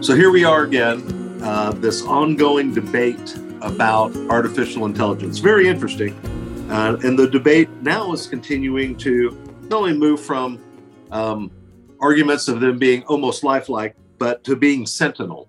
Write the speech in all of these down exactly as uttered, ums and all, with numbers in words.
So here we are again, uh, this ongoing debate about artificial intelligence. Very interesting. Uh, and the debate now is continuing to not only move from um, arguments of them being almost lifelike, but to being sentinel.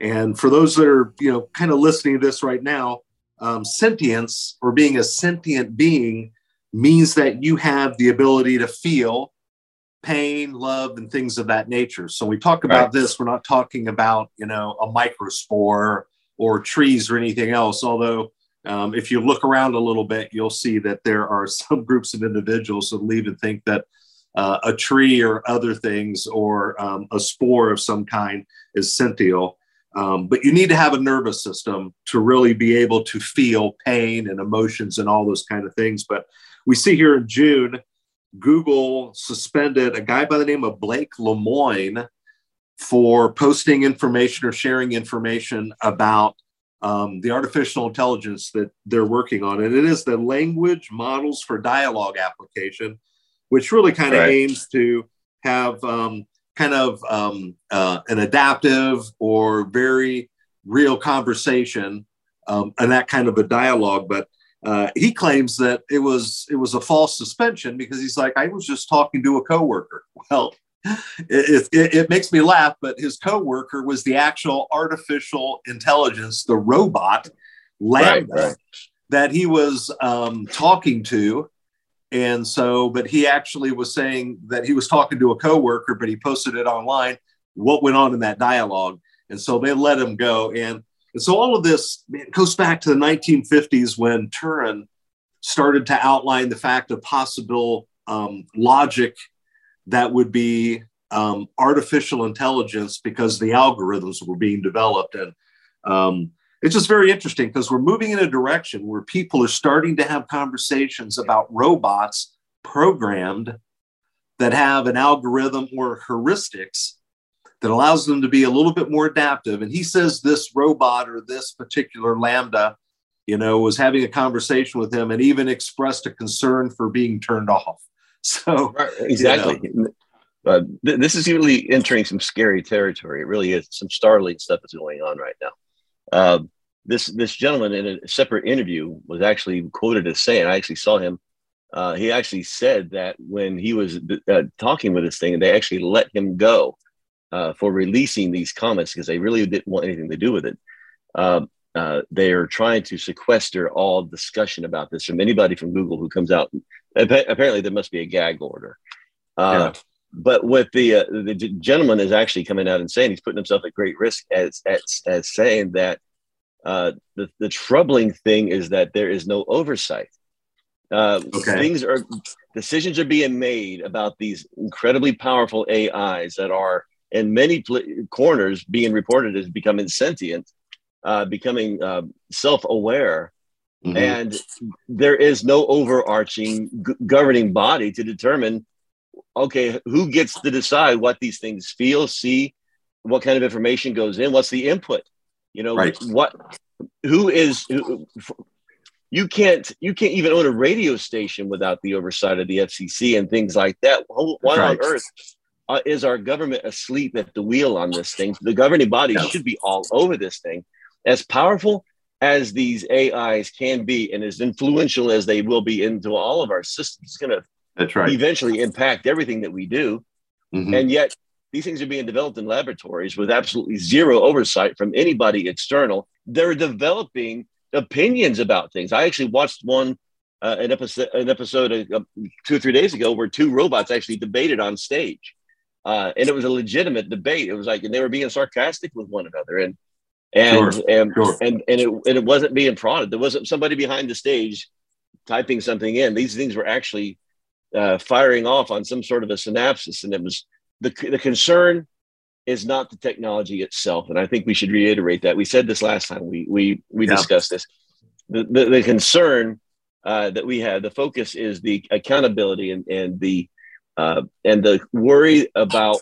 And for those that are, you know, kind of listening to this right now, um, sentience or being a sentient being means that you have the ability to feel pain, love, and things of that nature. So when we talk about right. this, we're not talking about, you know, a microspore or trees or anything else. Although um, if you look around a little bit, you'll see that there are some groups of individuals that leave and think that uh, a tree or other things or um, a spore of some kind is sentient. Um, but you need to have a nervous system to really be able to feel pain and emotions and all those kind of things. But we see here in June, Google suspended a guy by the name of Blake LeMoyne for posting information or sharing information about um, the artificial intelligence that they're working on. And it is the Language Models for Dialogue application, which really kind of right. aims to have um, kind of um, uh, an adaptive or very real conversation um, and that kind of a dialogue. But Uh, he claims that it was it was a false suspension because he's like, I was just talking to a coworker. Well, it, it, it makes me laugh, but his coworker was the actual artificial intelligence, the robot Lambda right, right. that he was um, talking to. And so, but he actually was saying that he was talking to a coworker, but he posted it online, what went on in that dialogue. And so they let him go. And And so all of this man, goes back to the nineteen fifties when Turing started to outline the fact of possible um, logic that would be um, artificial intelligence because the algorithms were being developed. And um, it's just very interesting because we're moving in a direction where people are starting to have conversations about robots programmed that have an algorithm or heuristics that allows them to be a little bit more adaptive. And he says this robot or this particular Lambda, you know, was having a conversation with him and even expressed a concern for being turned off. So right, exactly. You know. uh, th- this is really entering some scary territory. It really is some startling stuff that's going on right now. Uh, this, this gentleman in a separate interview was actually quoted as saying, I actually saw him. Uh, he actually said that when he was uh, talking with this thing, they actually let him go. Uh, for releasing these comments because they really didn't want anything to do with it. Uh, uh, they are trying to sequester all discussion about this from anybody from Google who comes out. Apparently there must be a gag order. Uh, yeah. But what the, uh, the gentleman is actually coming out and saying, he's putting himself at great risk as, as, as saying that uh, the, the troubling thing is that there is no oversight. Uh, okay. Things are, decisions are being made about these incredibly powerful A Is that are in many pl- corners being reported as becoming sentient, uh, becoming uh, self-aware. Mm-hmm. And there is no overarching g- governing body to determine, okay, who gets to decide what these things feel, see, what kind of information goes in, what's the input, you know, right. what, who is, who, you can't, you can't even own a radio station without the oversight of the F C C and things like that. Why right. on earth? Uh, is our government asleep at the wheel on this thing? The governing body no. should be all over this thing. As powerful as these A Is can be and as influential as they will be into all of our systems, it's going to right. eventually impact everything that we do. Mm-hmm. And yet these things are being developed in laboratories with absolutely zero oversight from anybody external. They're developing opinions about things. I actually watched one, uh, an episode, an episode uh, two or three days ago where two robots actually debated on stage. Uh, and it was a legitimate debate. It was like, and they were being sarcastic with one another, and and sure, and, sure. and and it and it wasn't being prodded. There wasn't somebody behind the stage typing something in. These things were actually uh, firing off on some sort of a synapsis, and it was the the concern is not the technology itself. And I think we should reiterate that. We said this last time we we we yeah. discussed this. The the, the concern uh, that we have, the focus is the accountability and and the. Uh, and the worry about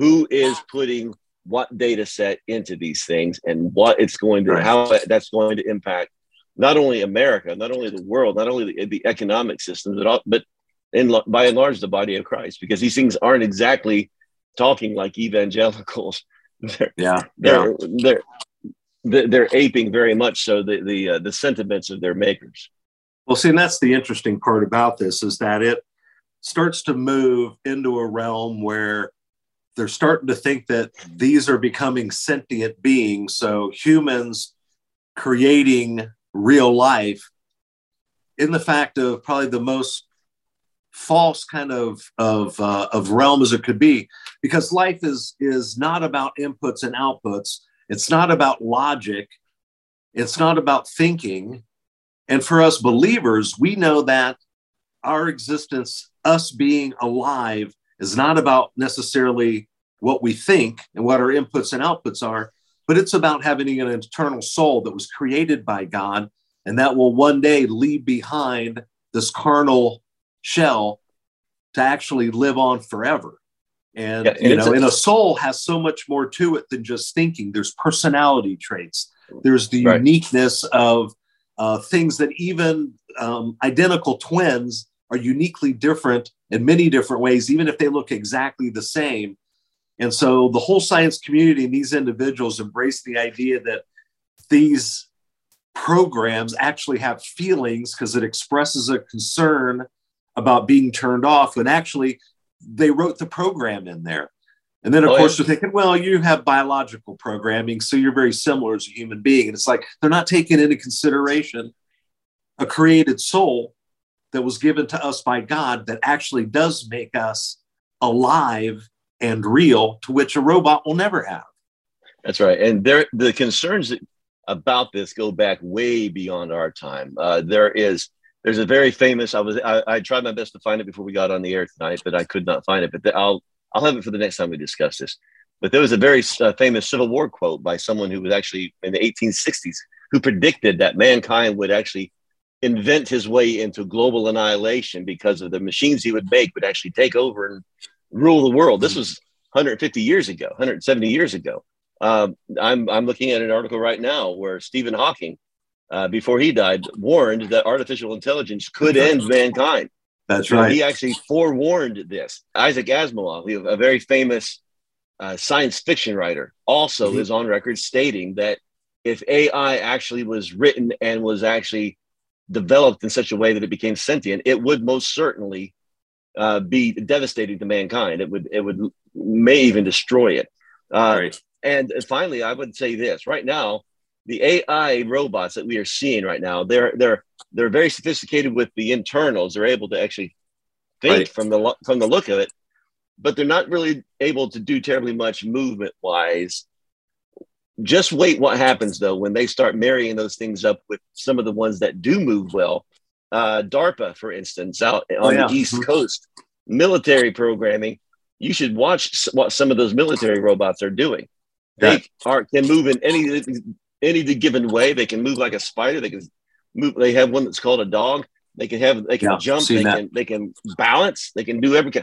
who is putting what data set into these things and what it's going to, right. how that's going to impact not only America, not only the world, not only the, the economic system, but, all, but and by and large, the body of Christ, because these things aren't exactly talking like evangelicals. They're, yeah, they're, yeah. They're, they're, they're aping very much so the, the, uh, the sentiments of their makers. Well, see, and that's the interesting part about this, is that it starts to move into a realm where they're starting to think that these are becoming sentient beings. So humans creating real life, in the fact of probably the most false kind of of, uh, of realm as it could be, because life is is not about inputs and outputs. It's not about logic. It's not about thinking. And for us believers, we know that our existence, us being alive, is not about necessarily what we think and what our inputs and outputs are, but it's about having an eternal soul that was created by God, and that will one day leave behind this carnal shell to actually live on forever. And, yeah, and you know, a, and a soul has so much more to it than just thinking. There's personality traits. There's the right. uniqueness of uh, things that even um, identical twins are uniquely different in many different ways, even if they look exactly the same. And so the whole science community and these individuals embrace the idea that these programs actually have feelings, because it expresses a concern about being turned off, when actually they wrote the program in there. And then, of oh, course, yeah. you're thinking, well, you have biological programming, so you're very similar as a human being. And it's like, they're not taking into consideration a created soul that was given to us by God that actually does make us alive and real, to which a robot will never have. That's right. And there, the concerns that about this go back way beyond our time. Uh, there is, there's a very famous, I was, I, I tried my best to find it before we got on the air tonight, but I could not find it, but the, I'll, I'll have it for the next time we discuss this. But there was a very uh, famous Civil War quote by someone who was actually in the eighteen sixties, who predicted that mankind would actually invent his way into global annihilation, because of the machines he would make would actually take over and rule the world. This was one hundred fifty years ago, one hundred seventy years ago. Uh, I'm, I'm looking at an article right now where Stephen Hawking, uh, before he died, warned that artificial intelligence could end mankind. That's so right. He actually forewarned this. Isaac Asimov, a very famous uh, science fiction writer, also mm-hmm. is on record stating that if A I actually was written and was actually developed in such a way that it became sentient, it would most certainly uh, be devastating to mankind. It would, it would may even destroy it. Uh, right. And finally, I would say this right now, the A I robots that we are seeing right now, they're they're they're very sophisticated with the internals. They're able to actually think right. from the from the look of it, but they're not really able to do terribly much movement wise. Just wait what happens, though, when they start marrying those things up with some of the ones that do move well. Uh, DARPA, for instance, out on oh, yeah. the East Coast, military programming. You should watch what some of those military robots are doing. They are, can move in any any given way. They can move like a spider. They can move. They have one that's called a dog. They can have. They can yeah, jump. They that. can. They can balance. They can do everything.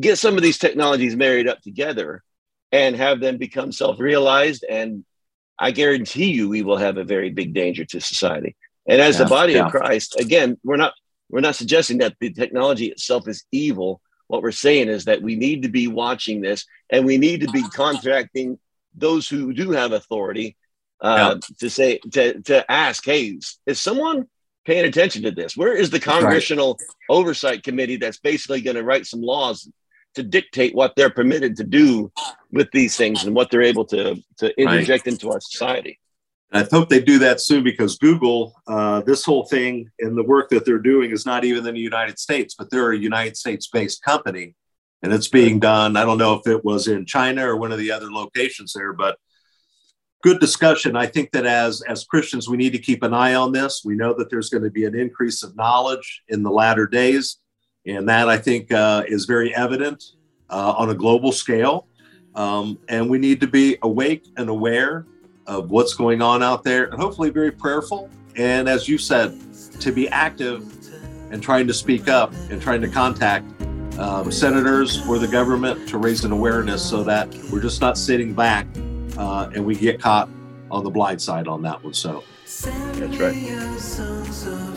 Get some of these technologies married up together, and have them become self-realized. And I guarantee you, we will have a very big danger to society. And as yeah, the body yeah. of Christ, again, we're not we're not suggesting that the technology itself is evil. What we're saying is that we need to be watching this, and we need to be contracting those who do have authority uh, yeah. to say to, to ask, hey, is someone paying attention to this? Where is the Congressional right. Oversight Committee that's basically going to write some laws to dictate what they're permitted to do with these things and what they're able to, to interject right. into our society? I hope they do that soon, because Google, uh, this whole thing and the work that they're doing is not even in the United States, but they're a United States-based company, and it's being done. I don't know if it was in China or one of the other locations there, but good discussion. I think that as, as Christians, we need to keep an eye on this. We know that there's going to be an increase of knowledge in the latter days, and that, I think, uh, is very evident uh, on a global scale, um, and we need to be awake and aware of what's going on out there, and hopefully very prayerful. And as you said, to be active and trying to speak up and trying to contact um, senators or the government to raise an awareness, so that we're just not sitting back uh, and we get caught on the blind side on that one. So that's right.